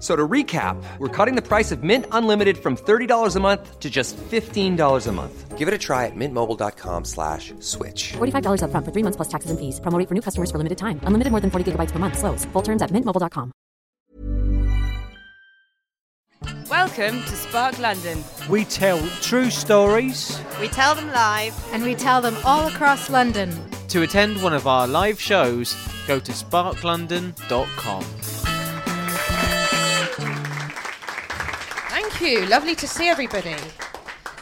So to recap, we're cutting the price of Mint Unlimited from $30 a month to just $15 a month. Give it a try at mintmobile.com/switch. $45 up front for 3 months plus taxes and fees. Promo rate for new customers for limited time. Unlimited more than 40 gigabytes per month. Slows full terms at mintmobile.com. Welcome to Spark London. We tell true stories. We tell them live. And we tell them all across London. To attend one of our live shows, go to sparklondon.com. Thank you. Lovely to see everybody.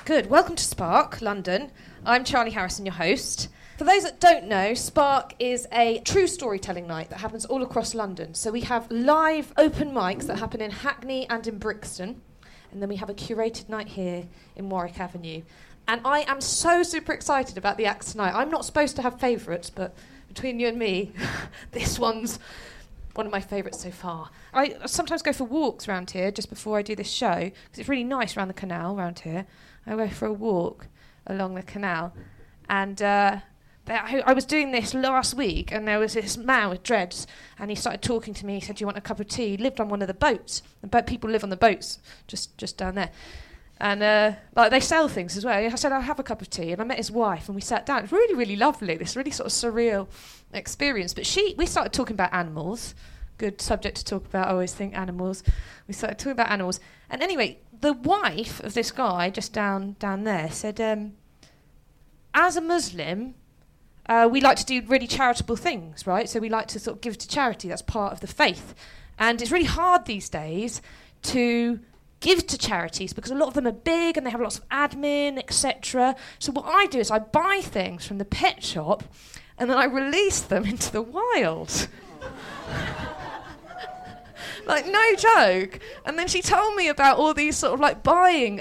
Good. Welcome to Spark London. I'm Charlie Harrison, your host. For those that don't know, Spark is a true storytelling night that happens all across London. So we have live open mics that happen in Hackney and in Brixton. And then we have a curated night here in Warwick Avenue. And I am so super excited about the acts tonight. I'm not supposed to have favourites, but between you and me, this one's one of my favourites so far. I sometimes go for walks round here just before I do this show, because it's really nice round the canal round here. I go for a walk along the canal. And I was doing this last week, and there was this man with dreads, and he started talking to me. He said, "Do you want a cup of tea?" He lived on one of the boats. People live on the boats just down there. And they sell things as well. I said, "I'll have a cup of tea." And I met his wife, and we sat down. It was really, really lovely, this really sort of surreal experience. But we started talking about animals. Good subject to talk about, I always think, animals. We started talking about animals. And anyway, the wife of this guy just down there said, as a Muslim, we like to do really charitable things, right? So we like to sort of give to charity. That's part of the faith. And it's really hard these days to give to charities because a lot of them are big and they have lots of admin, etc. So what I do is I buy things from the pet shop and then I release them into the wild. Like, no joke. And then she told me about all these sort of like buying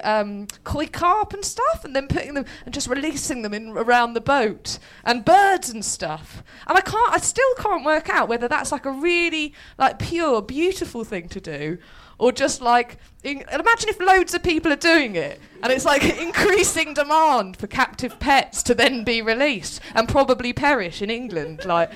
koi carp and stuff and then putting them and just releasing them in around the boat and birds and stuff. And I still can't work out whether that's like a really like pure, beautiful thing to do or just like, imagine if loads of people are doing it and it's like increasing demand for captive pets to then be released and probably perish in England, like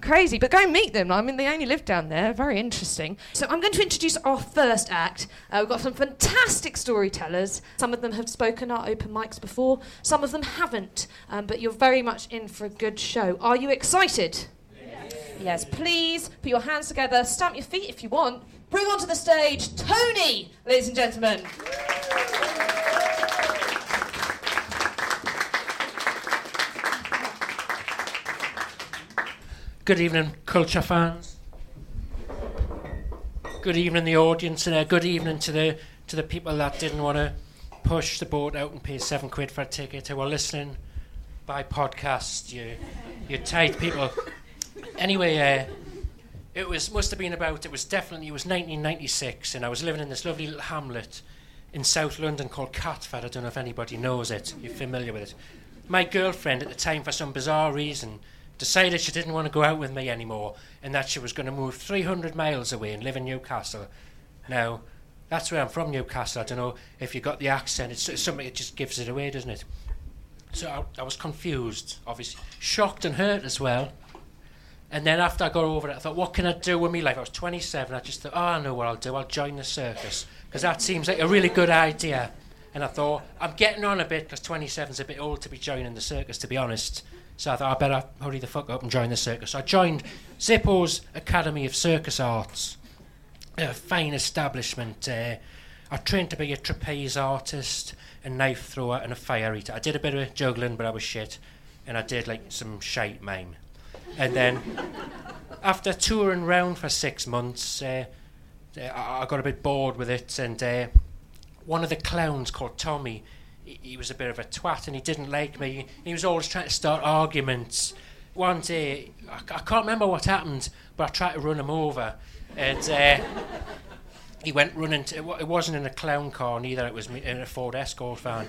crazy. But go meet them. I mean, they only live down there. Very interesting. So I'm going to introduce our first act. We've got some fantastic storytellers. Some of them have spoken at open mics before. Some of them haven't. But you're very much in for a good show. Are you excited? Yes. Yes, please put your hands together. Stamp your feet if you want. Bring onto the stage Tony, ladies and gentlemen. Good evening, culture fans. Good evening, the audience, and good evening to the people that didn't want to push the boat out and pay £7 for a ticket who are listening by podcast. You tight people. Anyway, it was 1996, and I was living in this lovely little hamlet in South London called Catford. I don't know if anybody knows it. You're familiar with it. My girlfriend at the time, for some bizarre reason, decided she didn't want to go out with me anymore and that she was going to move 300 miles away and live in Newcastle. Now, that's where I'm from, Newcastle. I don't know if you got the accent. It's something that just gives it away, doesn't it? So I was confused, obviously. Shocked and hurt as well. And then after I got over it, I thought, what can I do with my life? I was 27. I just thought, I know what I'll do. I'll join the circus because that seems like a really good idea. And I thought, I'm getting on a bit because 27's a bit old to be joining the circus, to be honest. So I thought, I better hurry the fuck up and join the circus. So I joined Zippo's Academy of Circus Arts, a fine establishment. I trained to be a trapeze artist, a knife thrower and a fire eater. I did a bit of juggling, but I was shit. And I did, like, some shite mime. And then after touring round for 6 months, I got a bit bored with it, and one of the clowns called Tommy, he was a bit of a twat and he didn't like me. He was always trying to start arguments. One day, I can't remember what happened, but I tried to run him over, and he went running. It wasn't in a clown car neither, it was in a Ford Escort van.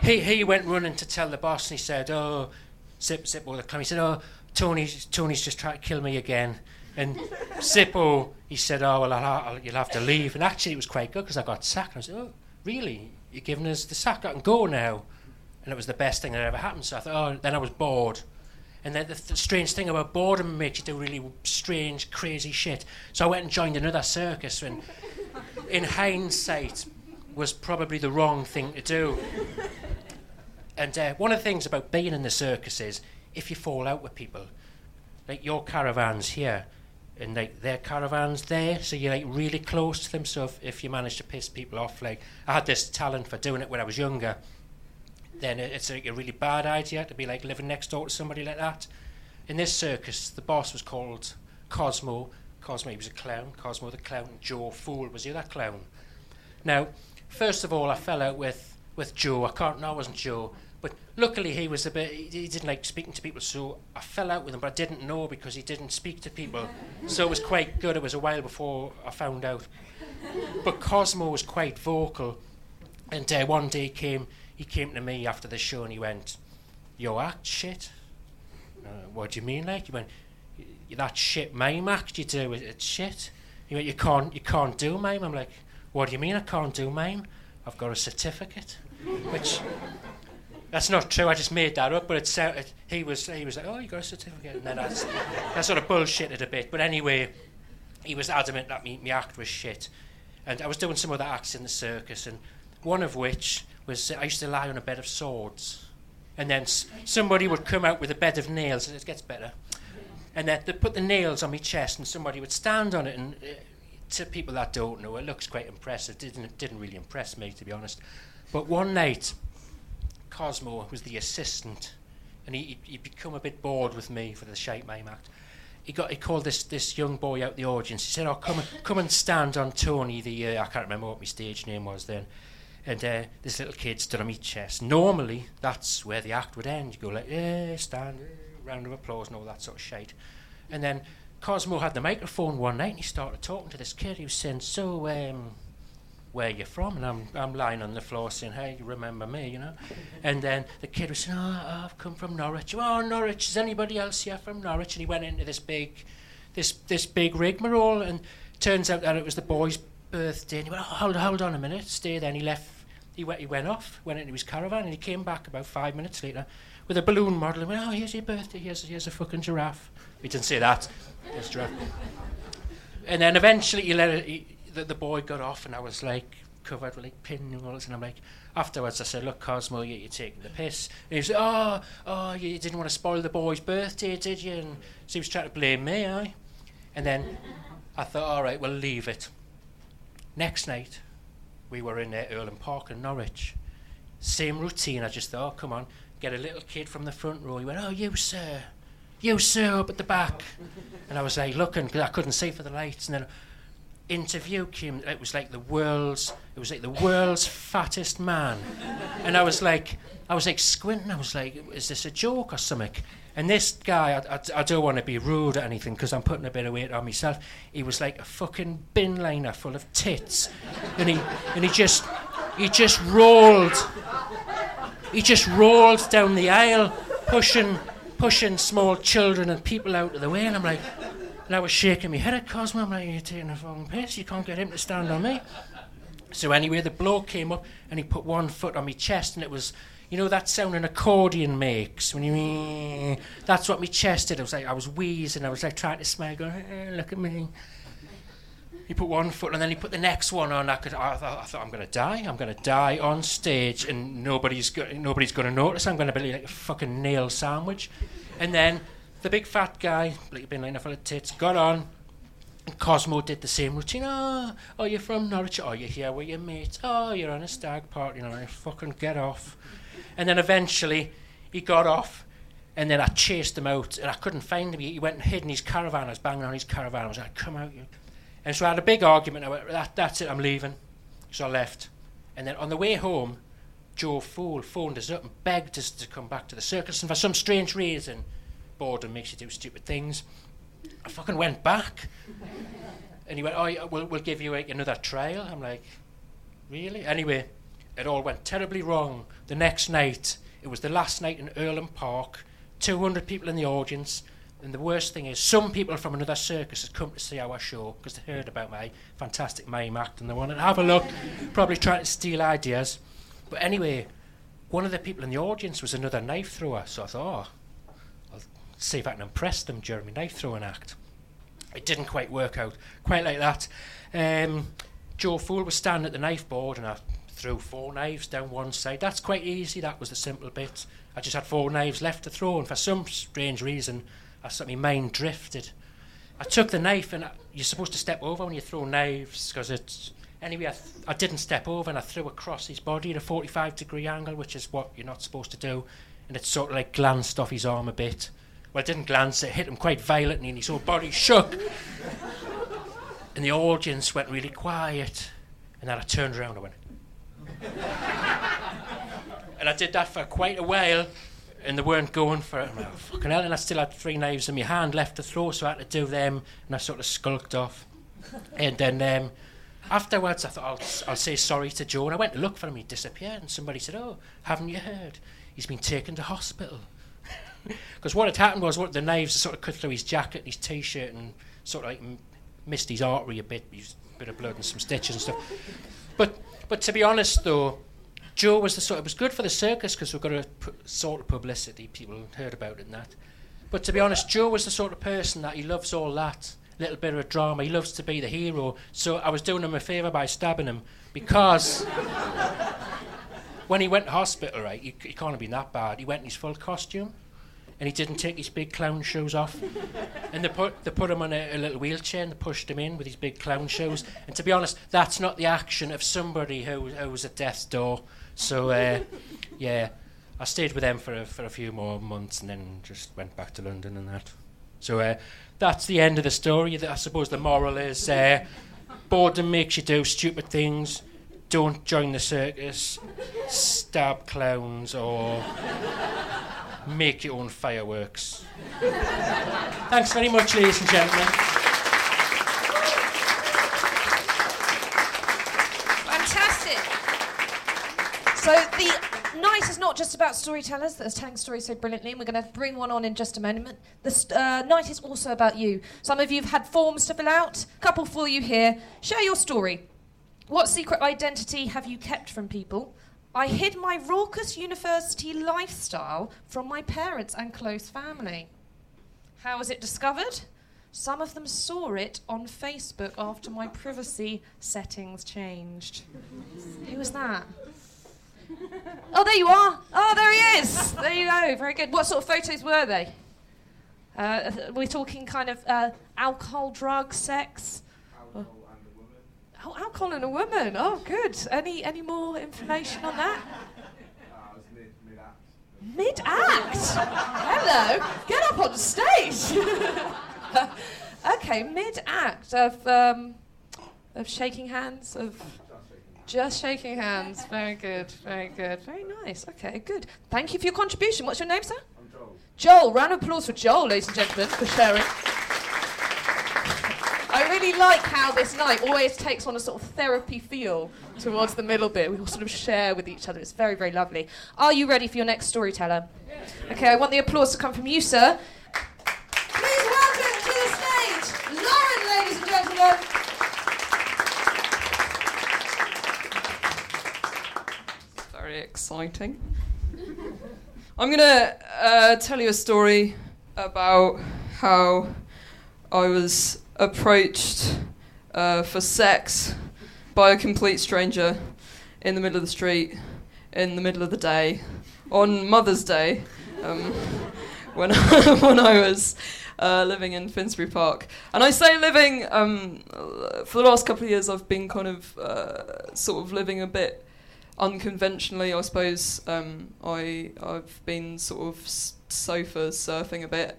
He went running to tell the boss, and he said, "Oh, Zippo the clown." He said, "Oh, Tony's just trying to kill me again." And Zippo, he said, "Oh, well, you'll have to leave." And actually, it was quite good because I got sacked. And I said, "Oh, really? You're giving us the sack? I can go now." And it was the best thing that ever happened. So I thought, oh, then I was bored. And then the strange thing about boredom makes you do really strange, crazy shit. So I went and joined another circus, and in hindsight, was probably the wrong thing to do. And one of the things about being in the circus is, if you fall out with people, like your caravan's here, and like their caravan's there, so you're like really close to them. So if you manage to piss people off, like I had this talent for doing it when I was younger, then it's like a really bad idea to be like living next door to somebody like that. In this circus, the boss was called Cosmo. Cosmo, he was a clown. Cosmo the clown. Joe Fool was the other clown. Now, first of all, I fell out with Joe. No, I wasn't Joe. But luckily he didn't like speaking to people, so I fell out with him, but I didn't know because he didn't speak to people. So it was quite good. It was a while before I found out. But Cosmo was quite vocal. And one day he came to me after the show and he went, "Your act shit." "What do you mean, like?" He went, "That shit mime act you do, it's shit." He went, you can't do mime." I'm like, "What do you mean I can't do mime? I've got a certificate." Which, that's not true, I just made that up, but he was like, "Oh, you got a certificate." And then I sort of bullshitted a bit. But anyway, he was adamant that my act was shit. And I was doing some other acts in the circus, and one of which was I used to lie on a bed of swords, and then somebody would come out with a bed of nails, and it gets better, and then they put the nails on my chest and somebody would stand on it, and to people that don't know, it looks quite impressive. Didn't really impress me, to be honest. But one night, Cosmo was the assistant, and he'd become a bit bored with me for the shite mime act. He called this young boy out the audience. He said, "Oh, come and stand on Tony the I can't remember what my stage name was then." And this little kid stood on my chest. Normally, that's where the act would end. You go like, "Yeah, stand, round of applause," and all that sort of shite. And then Cosmo had the microphone one night, and he started talking to this kid. He was saying, "So, where are you from?" And I'm lying on the floor saying, "Hey, you remember me, you know?" And then the kid was saying, "Oh, I've come from Norwich." "Oh, Norwich, is anybody else here from Norwich?" And he went into this big rigmarole, and turns out that it was the boy's birthday. And he went, "Oh, hold on a minute, stay there." And he left. He went off, went into his caravan, and he came back about 5 minutes later with a balloon model and went, "Oh, here's your birthday, here's a fucking giraffe." He didn't say that. Here's a giraffe. And then eventually the boy got off, and I was like covered with like pinholes, and I'm like, afterwards I said, "Look, Cosmo, you're taking the piss." And he was like, oh, you didn't want to spoil the boy's birthday, did you? And so he was trying to blame me, aye? And then I thought, all right, we'll leave it. Next night, we were in Earlham Park in Norwich. Same routine. I just thought, oh, come on. Get a little kid from the front row. He went, "Oh, you, sir, up at the back." And I was like looking, because I couldn't see for the lights. And then interview came. It was like the world's fattest man. And I was like squinting. I was like, is this a joke or something? And this guy, I don't want to be rude or anything because I'm putting a bit of weight on myself. He was like a fucking bin liner full of tits, and he just rolled. He just rolled down the aisle, pushing small children and people out of the way. And I'm like, and I was shaking my head at Cosmo. I'm like, "You're taking a fucking piss. You can't get him to stand on me." So anyway, the bloke came up and he put one foot on my chest, and it was. You know that sound an accordion makes when you... That's what my chest did. I was wheezing. I was like trying to smile, going, "Look at me." He put one foot and then he put the next one on. I thought, I'm going to die. I'm going to die on stage, and nobody's going to notice. I'm going to be like a fucking nail sandwich. And then the big fat guy, like been like a full of tits, got on. And Cosmo did the same routine. Oh, you're from Norwich. Oh, you're here with your mates. Oh, you're on a stag party. You know, fucking get off. And then eventually he got off, And then I chased him out, and I couldn't find him. He went and hid in his caravan. I was banging on his caravan. I was like, come out, you. And so I had a big argument. I went, that's it, I'm leaving. So I left. And then on the way home, Joe Fool phoned us up and begged us to come back to the circus. And for some strange reason, boredom makes you do stupid things, I fucking went back. And he went, oh, yeah, we'll give you another trial. I'm like, really? Anyway, it all went terribly wrong. The next night, it was the last night in Earlham Park, 200 people in the audience, and the worst thing is some people from another circus had come to see our show because they heard about my fantastic mime act and they wanted to have a look, probably trying to steal ideas. But anyway, one of the people in the audience was another knife thrower, so I thought, oh, I'll see if I can impress them during my knife throwing act. It didn't quite work out, quite like that. Joe Fool was standing at the knife board and I threw 4 knives down one side. That's quite easy, that was the simple bit. I just had 4 knives left to throw, and for some strange reason, my mind drifted. I took the knife, and you're supposed to step over when you throw knives, because it's... Anyway, I didn't step over, and I threw across his body at a 45-degree angle, which is what you're not supposed to do, and it sort of, glanced off his arm a bit. Well, it didn't glance, it hit him quite violently, and his whole body shook. And the audience went really quiet, and then I turned around and went... And I did that for quite a while, and they weren't going for it. Like, oh, fucking hell, and I still had 3 knives in my hand left to throw, so I had to do them, and I sort of skulked off. And then afterwards, I thought, I'll say sorry to Joe, and I went to look for him, he disappeared, and somebody said, oh, haven't you heard? He's been taken to hospital. Because what had happened was, the knives sort of cut through his jacket and his T-shirt, and sort of missed his artery a bit, a bit of blood and some stitches and stuff. But to be honest, though, Joe was it was good for the circus because we've got a sort of publicity, people heard about it and that. But to be honest, Joe was the sort of person that he loves all that little bit of drama. He loves to be the hero. So I was doing him a favour by stabbing him because when he went to hospital, right, he can't have been that bad. He went in his full costume and he didn't take his big clown shoes off. And they put him on a little wheelchair and they pushed him in with his big clown shoes. And to be honest, that's not the action of somebody who was at death's door. So, I stayed with them for a few more months and then just went back to London and that. So that's the end of the story. I suppose the moral is boredom makes you do stupid things. Don't join the circus. Stab clowns or make your own fireworks. Thanks very much, ladies and gentlemen. So the night is not just about storytellers that are telling stories so brilliantly, and we're going to bring one on in just a moment. The night is also about you. Some of you have had forms to fill out, a couple for you here. Share your story. What secret identity have you kept from people? I hid my raucous university lifestyle from my parents and close family. How was it discovered? Some of them saw it on Facebook after my privacy settings changed. Who was that? Oh, there you are. Oh, there he is. There you go. Very good. What sort of photos were they? We're talking kind of alcohol, drugs, sex? Alcohol and a woman. Oh, alcohol and a woman. Oh, good. Any more information on that? I was mid-act. Mid-act? Hello. Get up on stage. Okay, mid-act of shaking hands, of... Just shaking hands. Very good, very good. Very nice. Okay, good. Thank you for your contribution. What's your name, sir? I'm Joel. Joel. Round of applause for Joel, ladies and gentlemen, for sharing. I really like how this night always takes on a sort of therapy feel towards the middle bit. We all sort of share with each other. It's very, very lovely. Are you ready for your next storyteller? Yes. Okay, I want the applause to come from you, sir. Please welcome to the stage, Lauren, ladies and gentlemen. Very exciting. I'm going to tell you a story about how I was approached for sex by a complete stranger in the middle of the street, in the middle of the day, on Mother's Day, when I was living in Finsbury Park. And I say living, for the last couple of years I've been kind of sort of living a bit unconventionally, I suppose. I've been sort of sofa surfing a bit.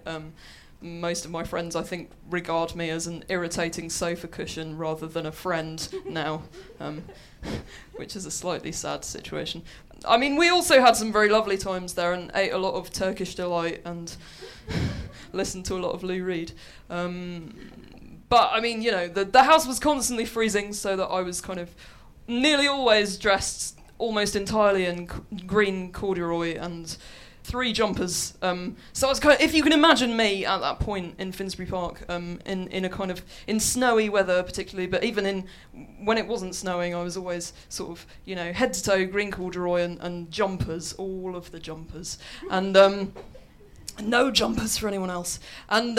Most of my friends, I think, regard me as an irritating sofa cushion rather than a friend now, which is a slightly sad situation. I mean, we also had some very lovely times there and ate a lot of Turkish delight and listened to a lot of Lou Reed. But, I mean, you know, the house was constantly freezing, so that I was kind of nearly always dressed almost entirely in green corduroy and 3 jumpers. So I was kind of, if you can imagine me at that point in Finsbury Park, in a kind of, in snowy weather particularly, but even when it wasn't snowing, I was always sort of, you know, head to toe green corduroy and jumpers, all of the jumpers, and no jumpers for anyone else, and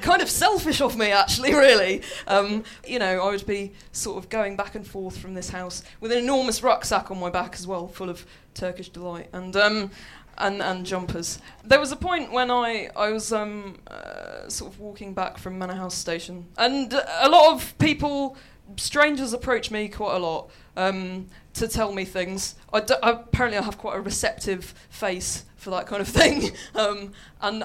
kind of selfish of me, actually, really. You know, I would be sort of going back and forth from this house with an enormous rucksack on my back as well, full of Turkish delight and jumpers. There was a point when I was sort of walking back from Manor House Station, and a lot of people, strangers, approach me quite a lot to tell me things. Apparently I have quite a receptive face for that kind of thing, and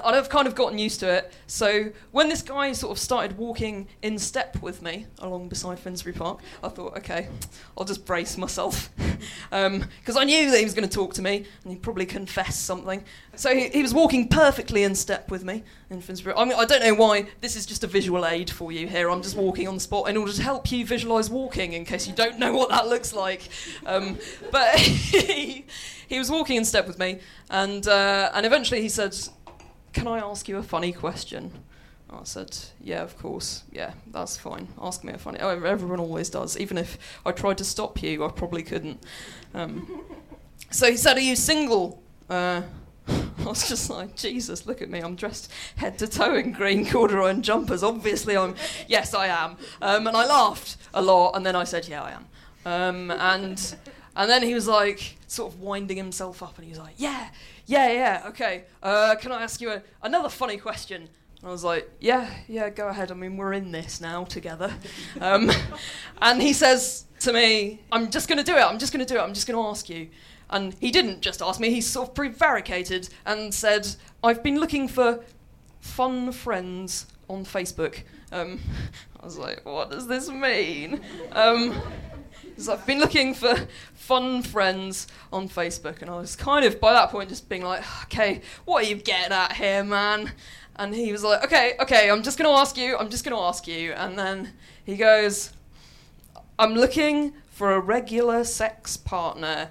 I've kind of gotten used to it. So when this guy sort of started walking in step with me along beside Finsbury Park, I thought, okay, I'll just brace myself, because I knew that he was going to talk to me and he'd probably confess something. So he was walking perfectly in step with me in Finsbury. I mean, I don't know why, this is just a visual aid for you here. I'm just walking on the spot in order to help you visualise walking, in case you don't know what that looks like. But he was walking in step with me, and eventually he said, "Can I ask you a funny question?" I said, "Yeah, of course. Yeah, that's fine. Ask me a funny." Oh, everyone always does. Even if I tried to stop you, I probably couldn't. So he said, "Are you single?" I was just like, Jesus, look at me. I'm dressed head to toe in green corduroy and jumpers. Obviously, yes, I am. And I laughed a lot, and then I said, "Yeah, I am." And then he was like, sort of winding himself up, and he was like, yeah, okay, can I ask you another funny question? And I was like, yeah, go ahead, I mean, we're in this now together. And he says to me, I'm just going to ask you. And he didn't just ask me, he sort of prevaricated and said, I've been looking for fun friends on Facebook. I was like, what does this mean? So I've been looking for fun friends on Facebook, and I was kind of, by that point, just being like, okay, what are you getting at here, man? And he was like, okay, I'm just going to ask you. And then he goes, I'm looking for a regular sex partner.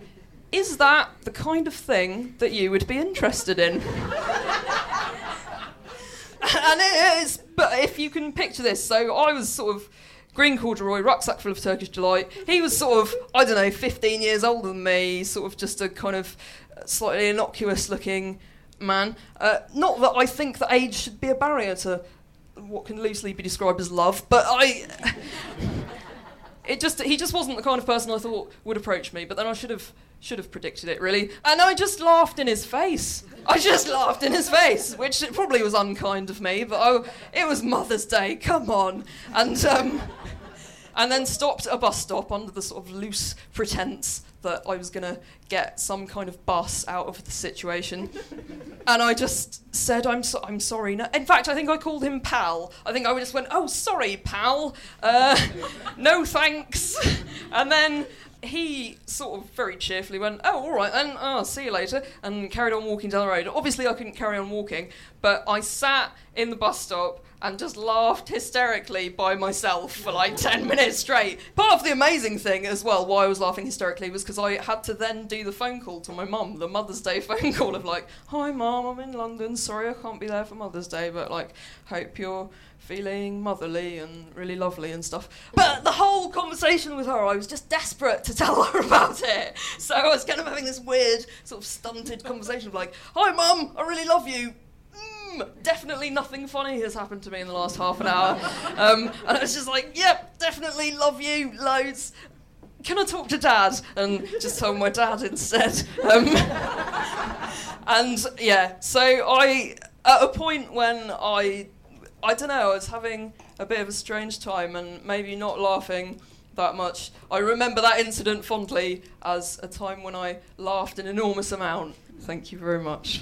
Is that the kind of thing that you would be interested in? And it is, but if you can picture this, so I was sort of green corduroy, rucksack full of Turkish delight. He was sort of, 15 years older than me, sort of just a kind of slightly innocuous-looking man. Not that I think that age should be a barrier to what can loosely be described as love, but he just wasn't the kind of person I thought would approach me. But then I should have predicted it, really. And I just laughed in his face. Which it probably was unkind of me, but it was Mother's Day, come on. And then stopped at a bus stop under the sort of loose pretense that I was going to get some kind of bus out of the situation. And I just said, I'm sorry. No. In fact, I think I called him pal. I think I just went, oh, sorry, pal. No thanks. And then he sort of very cheerfully went, oh, all right then, I'll see you later, and carried on walking down the road. Obviously, I couldn't carry on walking, but I sat in the bus stop and just laughed hysterically by myself for like 10 minutes straight. Part of the amazing thing as well, why I was laughing hysterically, was because I had to then do the phone call to my mum, the Mother's Day phone call of like, hi mum, I'm in London, sorry I can't be there for Mother's Day, but like, hope you're feeling motherly and really lovely and stuff. But the whole conversation with her, I was just desperate to tell her about it. So I was kind of having this weird sort of stunted conversation of like, hi mum, I really love you. Definitely nothing funny has happened to me in the last half an hour. And I was just like, yep, definitely love you, loads. Can I talk to dad? And just told my dad instead. And yeah, so I, at a point when I don't know, I was having a bit of a strange time and maybe not laughing that much. I remember that incident fondly as a time when I laughed an enormous amount. Thank you very much.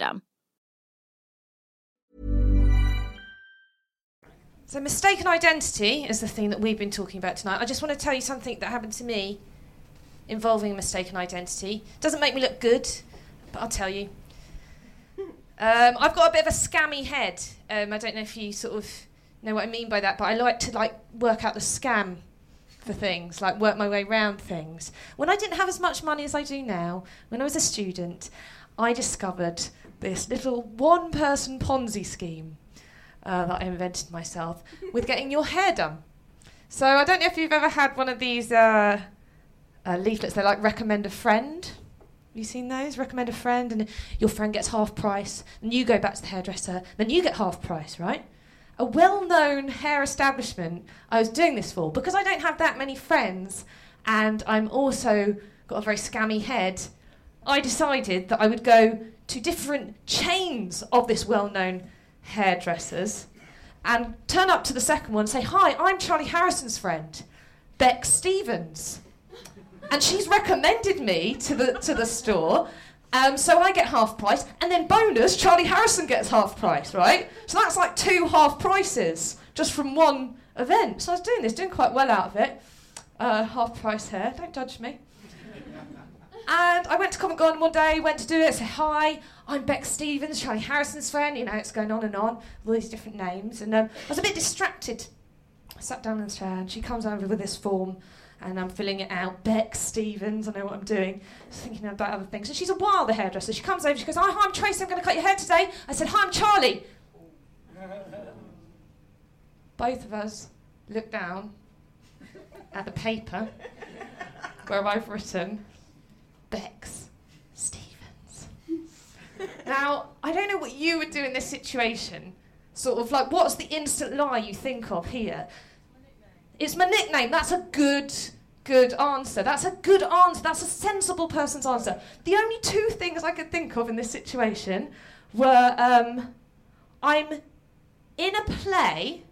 So mistaken identity is the thing that we've been talking about tonight. I just want to tell you something that happened to me involving mistaken identity. Doesn't make me look good, but I'll tell you. I've got a bit of a scammy head. I don't know if you sort of know what I mean by that, but I like to work out the scam for things, like work my way around things. When I didn't have as much money as I do now, when I was a student, I discovered this little one-person Ponzi scheme that I invented myself with getting your hair done. So I don't know if you've ever had one of these leaflets. They're like recommend a friend. Have you seen those? Recommend a friend, and your friend gets half price, and you go back to the hairdresser, then you get half price, right? A well-known hair establishment I was doing this for, because I don't have that many friends, and I'm also got a very scammy head. I decided that I would go to different chains of this well-known hairdressers and turn up to the second one and say, "Hi, I'm Charlie Harrison's friend, Beck Stevens, and she's recommended me to the store, so I get half price, and then bonus, Charlie Harrison gets half price, right?" So that's like 2 half prices just from one event. So I was doing this, doing quite well out of it. Half price hair, don't judge me. And I went to Covent Garden one day, went to do it, said, "Hi, I'm Beck Stevens, Charlie Harrison's friend," you know, it's going on and on, with all these different names. And I was a bit distracted. I sat down in the chair and she comes over with this form and I'm filling it out, Beck Stevens, I know what I'm doing, just thinking about other things. And she's a while, the hairdresser, she comes over, she goes, "Oh, hi, I'm Tracy, I'm going to cut your hair today." I said, "Hi, I'm Charlie." Both of us looked down at the paper where I've written Bex Stevens. Now, I don't know what you would do in this situation. Sort of like, what's the instant lie you think of here? It's my nickname. That's a good answer. That's a good answer. That's a sensible person's answer. The only 2 things I could think of in this situation were I'm in a play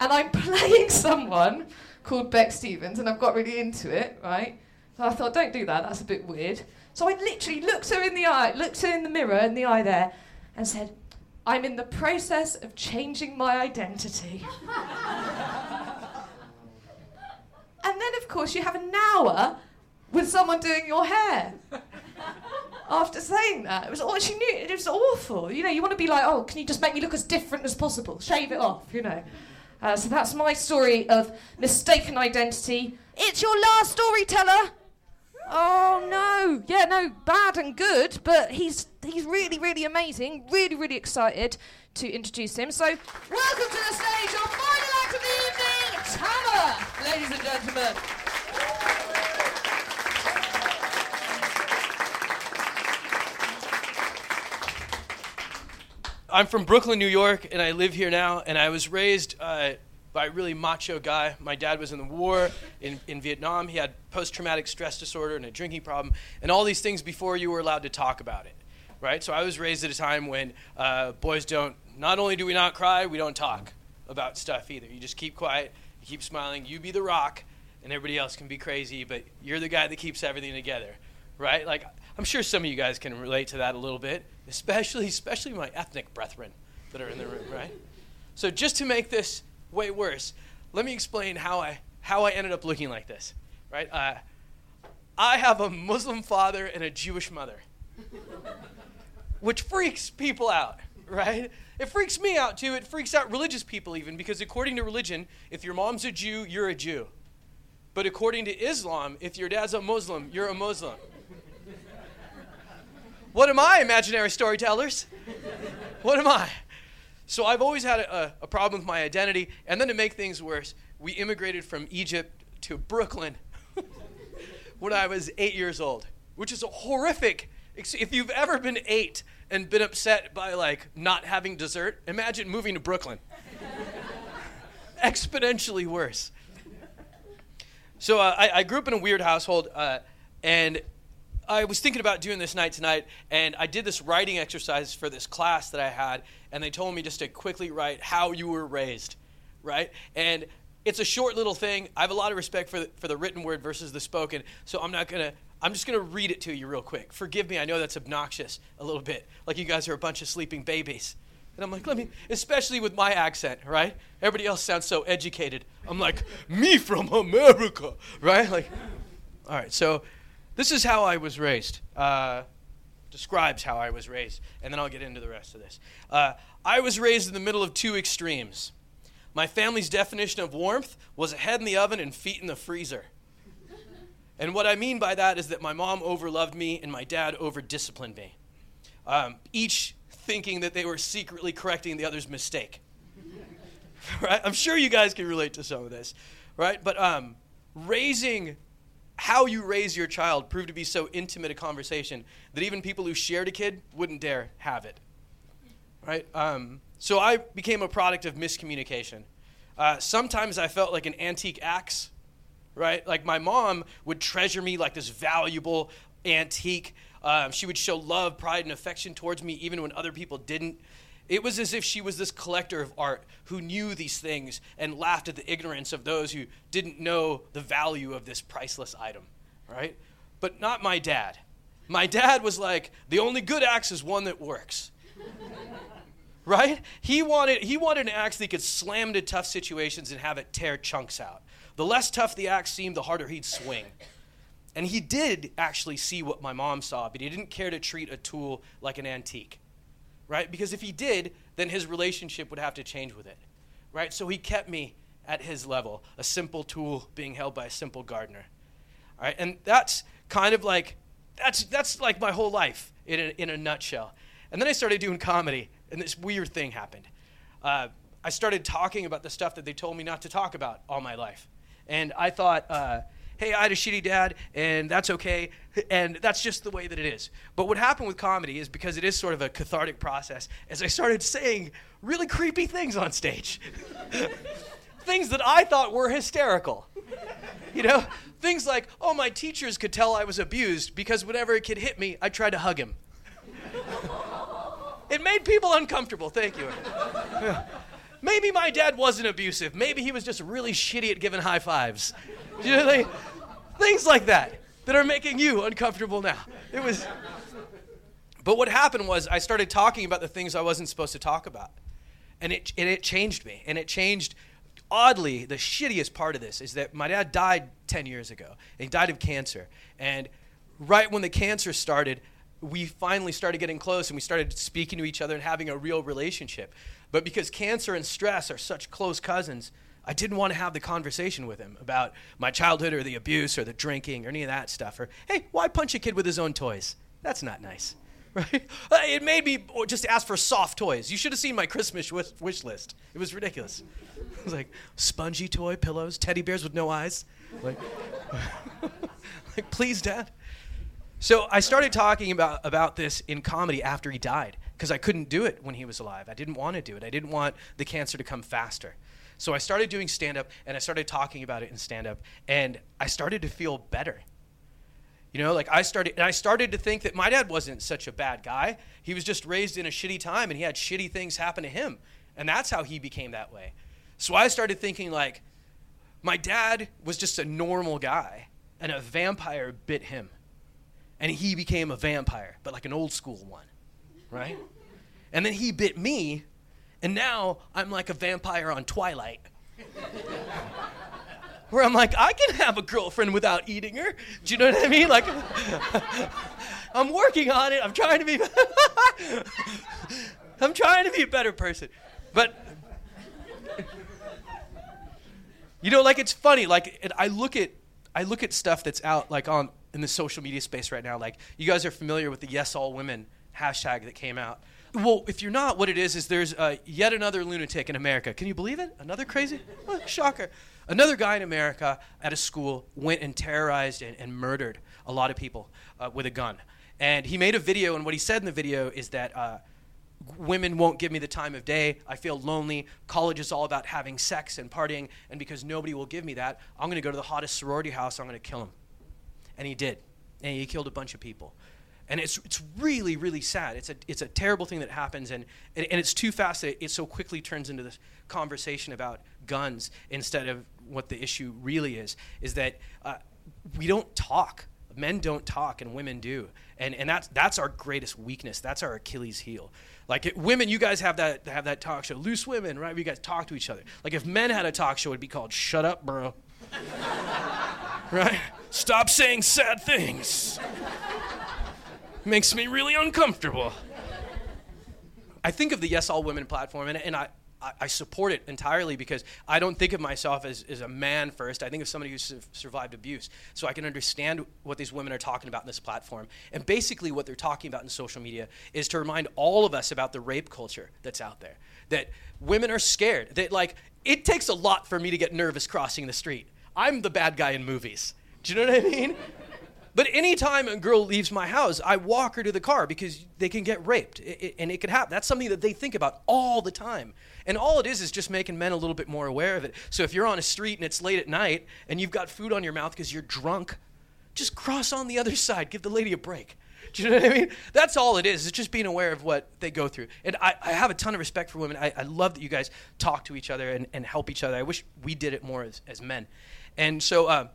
and I'm playing someone called Bex Stevens and I've got really into it, right? So I thought, don't do that, that's a bit weird. So I literally looked her in the eye, looked her in the mirror in the eye there, and said, "I'm in the process of changing my identity." And then, of course, you have an hour with someone doing your hair. After saying that, she knew it was awful. You know, you want to be like, "Oh, can you just make me look as different as possible? Shave it off," you know. So that's my story of mistaken identity. It's your last storyteller. Oh, no. Yeah, no, bad and good, but he's really, really amazing. Really, really excited to introduce him. So, welcome to the stage, our final act of the evening, Tamer, ladies and gentlemen. I'm from Brooklyn, New York, and I live here now, and I was raised by a really macho guy. My dad was in the war in Vietnam. He had post-traumatic stress disorder and a drinking problem, and all these things before you were allowed to talk about it, right? So I was raised at a time when boys don't, not only do we not cry, we don't talk about stuff either. You just keep quiet, you keep smiling, you be the rock, and everybody else can be crazy, but you're the guy that keeps everything together, right? Like, I'm sure some of you guys can relate to that a little bit, especially my ethnic brethren that are in the room, right? So just to make this way worse, let me explain how I ended up looking like this, right? I have a Muslim father and a Jewish mother, which freaks people out, right? It freaks me out too. It freaks out religious people even, because according to religion, if your mom's a Jew, you're a Jew. But according to Islam, if your dad's a Muslim, you're a Muslim. What am I, imaginary storytellers? What am I? So I've always had a problem with my identity. And then to make things worse, we immigrated from Egypt to Brooklyn when I was 8 years old, which is a horrific. If you've ever been 8 and been upset by, like, not having dessert, imagine moving to Brooklyn. Exponentially worse. So I grew up in a weird household, and I was thinking about doing this tonight, and I did this writing exercise for this class that I had, and they told me just to quickly write how you were raised, right? And it's a short little thing. I have a lot of respect for the written word versus the spoken, so I'm just going to read it to you real quick. Forgive me, I know that's obnoxious a little bit, like you guys are a bunch of sleeping babies. And I'm like, especially with my accent, right? Everybody else sounds so educated. I'm like, me from America, right? Like, all right, so this is how I was raised. Describes how I was raised. And then I'll get into the rest of this. I was raised in the middle of two extremes. My family's definition of warmth was a head in the oven and feet in the freezer. And what I mean by that is that my mom overloved me and my dad overdisciplined me. Each thinking that they were secretly correcting the other's mistake. Right? I'm sure you guys can relate to some of this, right? But how you raise your child proved to be so intimate a conversation that even people who shared a kid wouldn't dare have it, right? So I became a product of miscommunication. Sometimes I felt like an antique axe, right? Like my mom would treasure me like this valuable antique. She would show love, pride, and affection towards me even when other people didn't. It was as if she was this collector of art who knew these things and laughed at the ignorance of those who didn't know the value of this priceless item, right? But not my dad. My dad was like, the only good axe is one that works, right? He wanted an axe that he could slam into tough situations and have it tear chunks out. The less tough the axe seemed, the harder he'd swing. And he did actually see what my mom saw, but he didn't care to treat a tool like an antique. Right? Because if he did, then his relationship would have to change with it. Right? So he kept me at his level, a simple tool being held by a simple gardener. All right? And that's kind of like, that's like my whole life in a nutshell. And then I started doing comedy, and this weird thing happened. I started talking about the stuff that they told me not to talk about all my life. And I thought, hey, I had a shitty dad, and that's okay, and that's just the way that it is. But what happened with comedy is, because it is sort of a cathartic process, as I started saying really creepy things on stage. Things that I thought were hysterical. You know? Things like, oh, my teachers could tell I was abused because whenever a kid hit me, I tried to hug him. It made people uncomfortable. Thank you. Maybe my dad wasn't abusive. Maybe he was just really shitty at giving high fives. You know, like, things like that are making you uncomfortable now. But what happened was I started talking about the things I wasn't supposed to talk about. And it changed me. And it changed, oddly, the shittiest part of this is that my dad died 10 years ago. And he died of cancer. And right when the cancer started, we finally started getting close, and we started speaking to each other and having a real relationship. But because cancer and stress are such close cousins, I didn't want to have the conversation with him about my childhood or the abuse or the drinking or any of that stuff. Or, hey, why punch a kid with his own toys? That's not nice, right? It made me just ask for soft toys. You should have seen my Christmas wish list. It was ridiculous. It was like spongy toy pillows, teddy bears with no eyes. Like, like please, Dad. So I started talking about this in comedy after he died. because I couldn't do it when he was alive. I didn't want to do it. I didn't want the cancer to come faster. So I started doing stand-up, and I started talking about it in stand-up, and I started to feel better. You know, like I started to think that my dad wasn't such a bad guy. He was just raised in a shitty time, and he had shitty things happen to him, and that's how he became that way. So I started thinking, like, my dad was just a normal guy, and a vampire bit him, and he became a vampire, but like an old school one, right? And then he bit me, and now I'm like a vampire on Twilight. Where I'm like, I can have a girlfriend without eating her. Do you know what I mean? Like, I'm working on it. I'm trying to be a better person. But, you know, like, it's funny. Like, I look at stuff that's out, like, on in the social media space right now. Like, you guys are familiar with the Yes All Women hashtag that came out. Well, if you're not, what it is there's yet another lunatic in America. Can you believe it? Another crazy? Oh, shocker. Another guy in America at a school went and terrorized and murdered a lot of people with a gun. And he made a video, and what he said in the video is that women won't give me the time of day. I feel lonely. College is all about having sex and partying, and because nobody will give me that, I'm going to go to the hottest sorority house. I'm going to kill him. And he did. And he killed a bunch of people. And it's really, really sad. It's a terrible thing that happens, and it's too fast that it so quickly turns into this conversation about guns instead of what the issue really is that we don't talk. Men don't talk, and women do. And that's our greatest weakness. That's our Achilles heel. Like, women, you guys have that talk show, Loose Women, right? You guys talk to each other. Like, if men had a talk show, it'd be called Shut Up, Bro. Right? Stop saying sad things. Makes me really uncomfortable. I think of the Yes All Women platform, and I support it entirely because I don't think of myself as a man first. I think of somebody who survived abuse. So I can understand what these women are talking about in this platform. And basically what they're talking about in social media is to remind all of us about the rape culture that's out there, that women are scared, that, like, it takes a lot for me to get nervous crossing the street. I'm the bad guy in movies. Do you know what I mean? But anytime a girl leaves my house, I walk her to the car because they can get raped, and it could happen. That's something that they think about all the time. And all it is just making men a little bit more aware of it. So if you're on a street and it's late at night and you've got food on your mouth because you're drunk, just cross on the other side. Give the lady a break. Do you know what I mean? That's all it is. It's just being aware of what they go through. And I have a ton of respect for women. I love that you guys talk to each other and help each other. I wish we did it more as men. And so...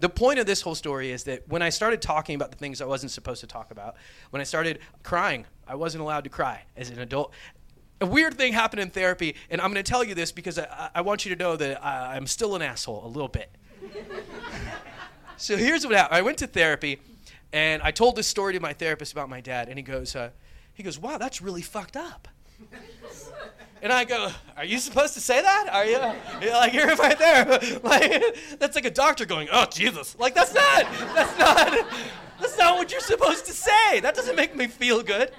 the point of this whole story is that when I started talking about the things I wasn't supposed to talk about, when I started crying, I wasn't allowed to cry as an adult. A weird thing happened in therapy, and I'm going to tell you this because I want you to know that I'm still an asshole a little bit. So here's what happened. I went to therapy, and I told this story to my therapist about my dad, and he goes, wow, that's really fucked up. And I go, are you supposed to say that? Are you? Like, you're right there. Like, that's like a doctor going, oh, Jesus. Like, that's not what you're supposed to say. That doesn't make me feel good.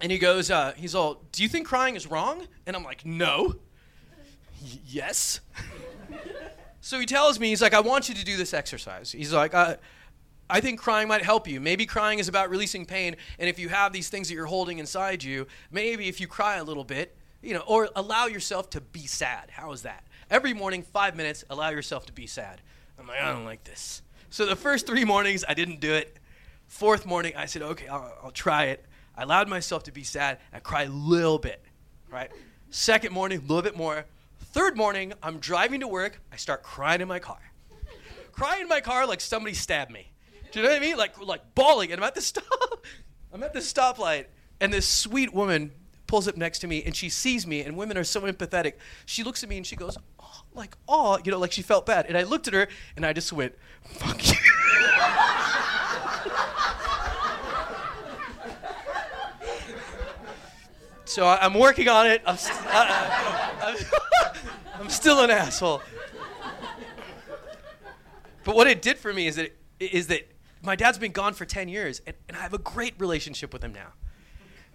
And he goes, he's all, do you think crying is wrong? And I'm like, no. Yes. So he tells me, he's like, I want you to do this exercise. He's like, I think crying might help you. Maybe crying is about releasing pain, and if you have these things that you're holding inside you, maybe if you cry a little bit, you know, or allow yourself to be sad. How is that? Every morning, 5 minutes, allow yourself to be sad. I'm like, I don't like this. So the first 3 mornings, I didn't do it. 4th morning, I said, okay, I'll try it. I allowed myself to be sad. I cry a little bit, right? 2nd morning, a little bit more. 3rd morning, I'm driving to work. I start crying in my car. Crying in my car like somebody stabbed me. Do you know what I mean? Like bawling, and I'm at this stoplight, and this sweet woman pulls up next to me, and she sees me, and women are so empathetic. She looks at me, and she goes, oh, like, oh, you know, like she felt bad. And I looked at her, and I just went, fuck you. So I'm working on it. I'm still an asshole. But what it did for me is that my dad's been gone for 10 years, and I have a great relationship with him now.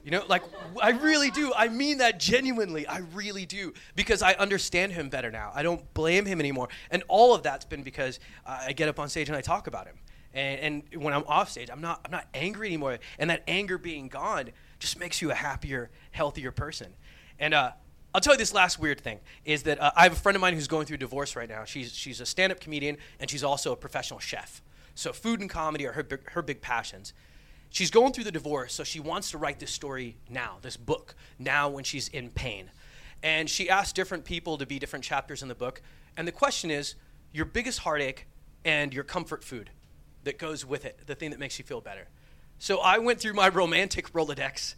You know, like, I really do. I mean that genuinely. I really do, because I understand him better now. I don't blame him anymore. And all of that's been because I get up on stage and I talk about him. And when I'm off stage, I'm not angry anymore. And that anger being gone just makes you a happier, healthier person. And I'll tell you this last weird thing, is that I have a friend of mine who's going through a divorce right now. She's a stand-up comedian, and she's also a professional chef. So food and comedy are her big passions. She's going through the divorce, so she wants to write this story now, this book, now when she's in pain. And she asked different people to be different chapters in the book. And the question is, your biggest heartache and your comfort food that goes with it, the thing that makes you feel better. So I went through my romantic Rolodex,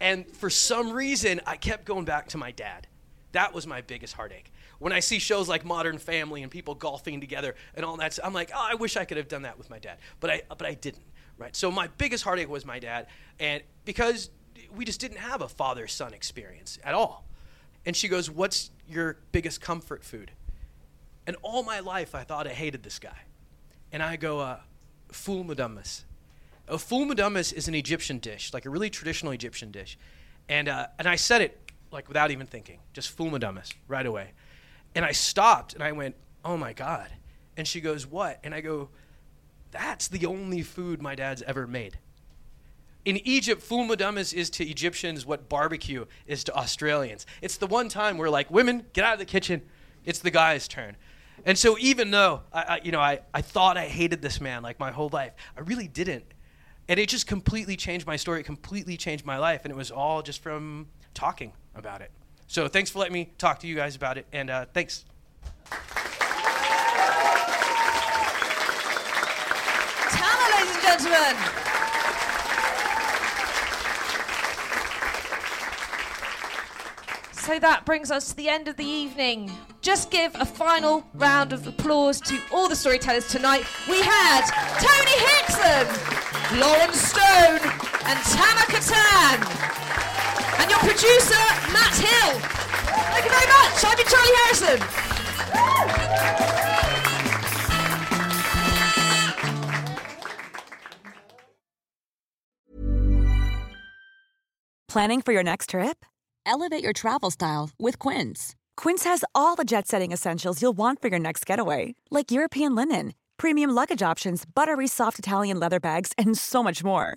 and for some reason, I kept going back to my dad. That was my biggest heartache. When I see shows like Modern Family and people golfing together and all that, I'm like, oh, I wish I could have done that with my dad. But I didn't, right? So my biggest heartache was my dad, and because we just didn't have a father-son experience at all. And she goes, what's your biggest comfort food? And all my life, I thought I hated this guy. And I go, ful mudammas. A ful mudammas is an Egyptian dish, like a really traditional Egyptian dish. And I said it like without even thinking, just ful mudammas right away. And I stopped, and I went, oh, my God. And she goes, what? And I go, that's the only food my dad's ever made. In Egypt, ful mudammas is to Egyptians what barbecue is to Australians. It's the one time where, like, women, get out of the kitchen. It's the guy's turn. And so even though, I thought I hated this man, like, my whole life, I really didn't. And it just completely changed my story. It completely changed my life. And it was all just from talking about it. So thanks for letting me talk to you guys about it. And thanks. Tamer, ladies and gentlemen. So that brings us to the end of the evening. Just give a final round of applause to all the storytellers tonight. We had Tony Hixon, Lauren Stone, and Tamer Kattan. And your producer, Matt Hill. Thank you very much. I've been Charlie Harrison. Planning for your next trip? Elevate your travel style with Quince. Quince has all the jet-setting essentials you'll want for your next getaway, like European linen, premium luggage options, buttery soft Italian leather bags, and so much more.